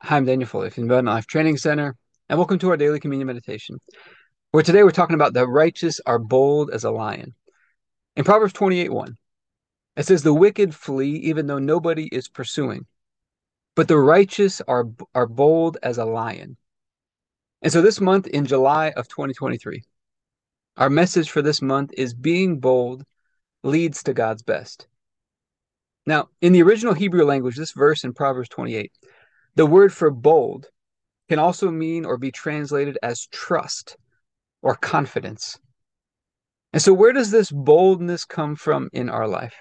Hi, I'm Daniel Foley from the Abundant Life Training Center, and welcome to our daily communion meditation, where today we're talking about the righteous are bold as a lion. In Proverbs 28:1, it says, "The wicked flee even though nobody is pursuing, but the righteous are bold as a lion." And so this month in July of 2023, our message for this month is being bold leads to God's best. Now, in the original Hebrew language, this verse in Proverbs 28, the word for bold can also mean or be translated as trust or confidence. And so where does this boldness come from in our life?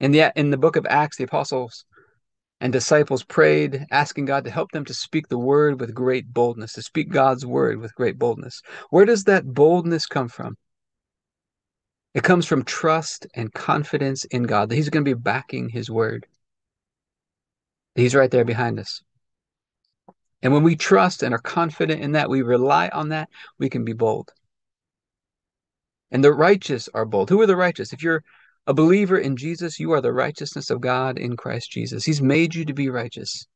In the book of Acts, the apostles and disciples prayed, asking God to help them to speak the word with great boldness, to speak God's word with great boldness. Where does that boldness come from? It comes from trust and confidence in God, that he's going to be backing his word. He's right there behind us. And when we trust and are confident in that, we rely on that, we can be bold. And the righteous are bold. Who are the righteous? If you're a believer in Jesus, you are the righteousness of God in Christ Jesus. He's made you to be righteous.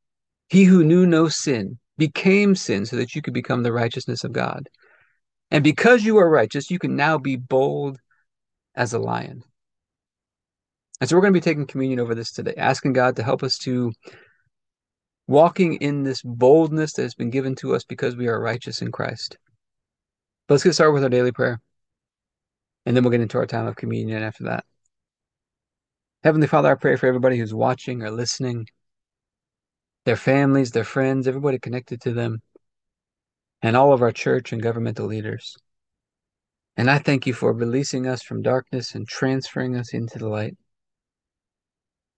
He who knew no sin became sin so that you could become the righteousness of God. And because you are righteous, you can now be bold as a lion. And so we're going to be taking communion over this today, asking God to help us to walking in this boldness that has been given to us because we are righteous in Christ. But let's get started with our daily prayer, and then we'll get into our time of communion after that. Heavenly Father, I pray for everybody who's watching or listening, their families, their friends, everybody connected to them, and all of our church and governmental leaders. And I thank you for releasing us from darkness and transferring us into the light,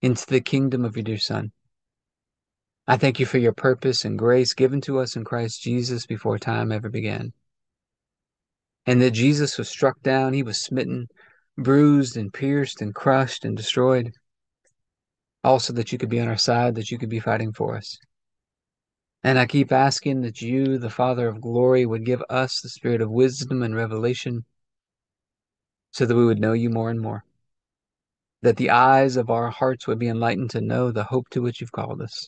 into the kingdom of your dear Son. I thank you for your purpose and grace given to us in Christ Jesus before time ever began. And that Jesus was struck down, he was smitten, bruised and pierced and crushed and destroyed. Also that you could be on our side, that you could be fighting for us. And I keep asking that you, the Father of glory, would give us the spirit of wisdom and revelation so that we would know you more and more. That the eyes of our hearts would be enlightened to know the hope to which you've called us,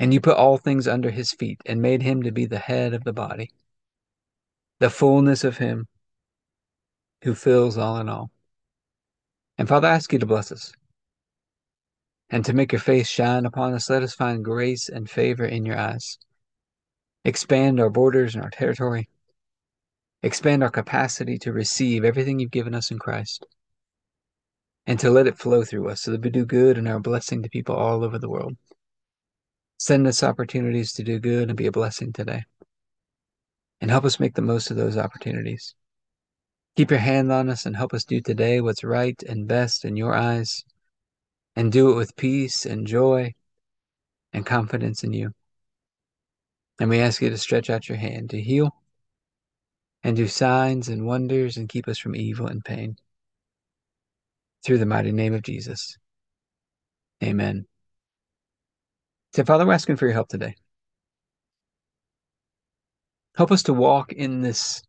And you put all things under his feet and made him to be the head of the body, the fullness of him who fills all in all. And Father, I ask you to bless us and to make your face shine upon us. Let us find grace and favor in your eyes. Expand our borders and our territory. Expand our capacity to receive everything you've given us in Christ, and to let it flow through us so that we do good and are a blessing to people all over the world. Send us opportunities to do good and be a blessing today, and help us make the most of those opportunities. Keep your hand on us and help us do today what's right and best in your eyes, and do it with peace and joy and confidence in you. And we ask you to stretch out your hand to heal and do signs and wonders and keep us from evil and pain. Through the mighty name of Jesus. Amen. So Father, we're asking for your help today. Help us to walk in this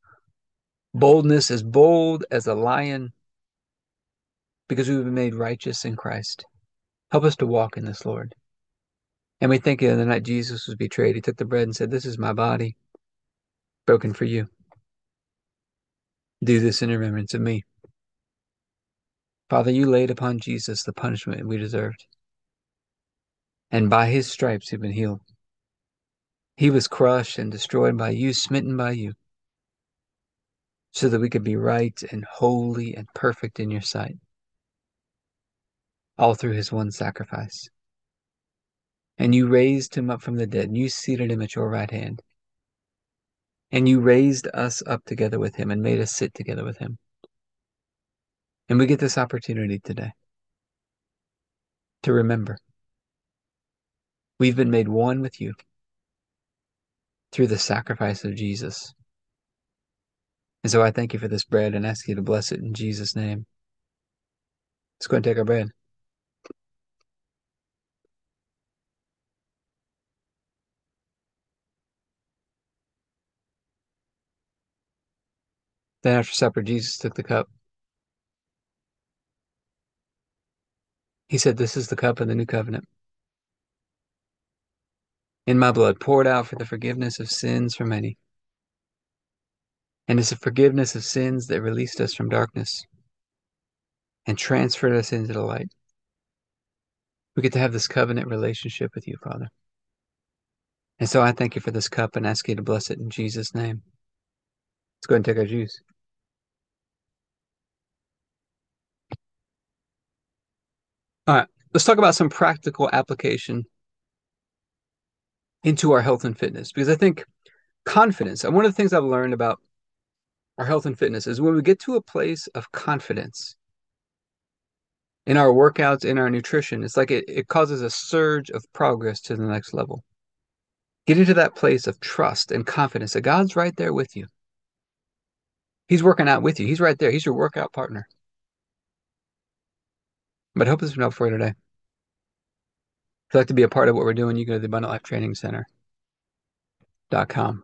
boldness, as bold as a lion, because we've been made righteous in Christ. Help us to walk in this, Lord. And we thank you, on the night Jesus was betrayed, he took the bread and said, "This is my body, broken for you. Do this in remembrance of me." Father, you laid upon Jesus the punishment we deserved, and by his stripes we've been healed. He was crushed and destroyed by you, smitten by you, so that we could be right and holy and perfect in your sight, all through his one sacrifice. And you raised him up from the dead, and you seated him at your right hand, and you raised us up together with him and made us sit together with him. And we get this opportunity today to remember we've been made one with you. through the sacrifice of Jesus. And so I thank you for this bread and ask you to bless it in Jesus' name. Let's go and take our bread. Then after supper, Jesus took the cup. He said, "This is the cup of the new covenant, in my blood, poured out for the forgiveness of sins for many." And it's the forgiveness of sins that released us from darkness and transferred us into the light. We get to have this covenant relationship with you, Father. And so I thank you for this cup and ask you to bless it in Jesus' name. Let's go ahead and take our juice. All right, let's talk about some practical application into our health and fitness, because I think confidence, and one of the things I've learned about our health and fitness is when we get to a place of confidence in our workouts, in our nutrition, it's like it causes a surge of progress to the next level. Get into that place of trust and confidence that God's right there with you. He's working out with you. He's right there. He's your workout partner. But I hope this has been helpful for you today. If you'd like to be a part of what we're doing, you can go to the AbundantLifeTrainingCenter.com.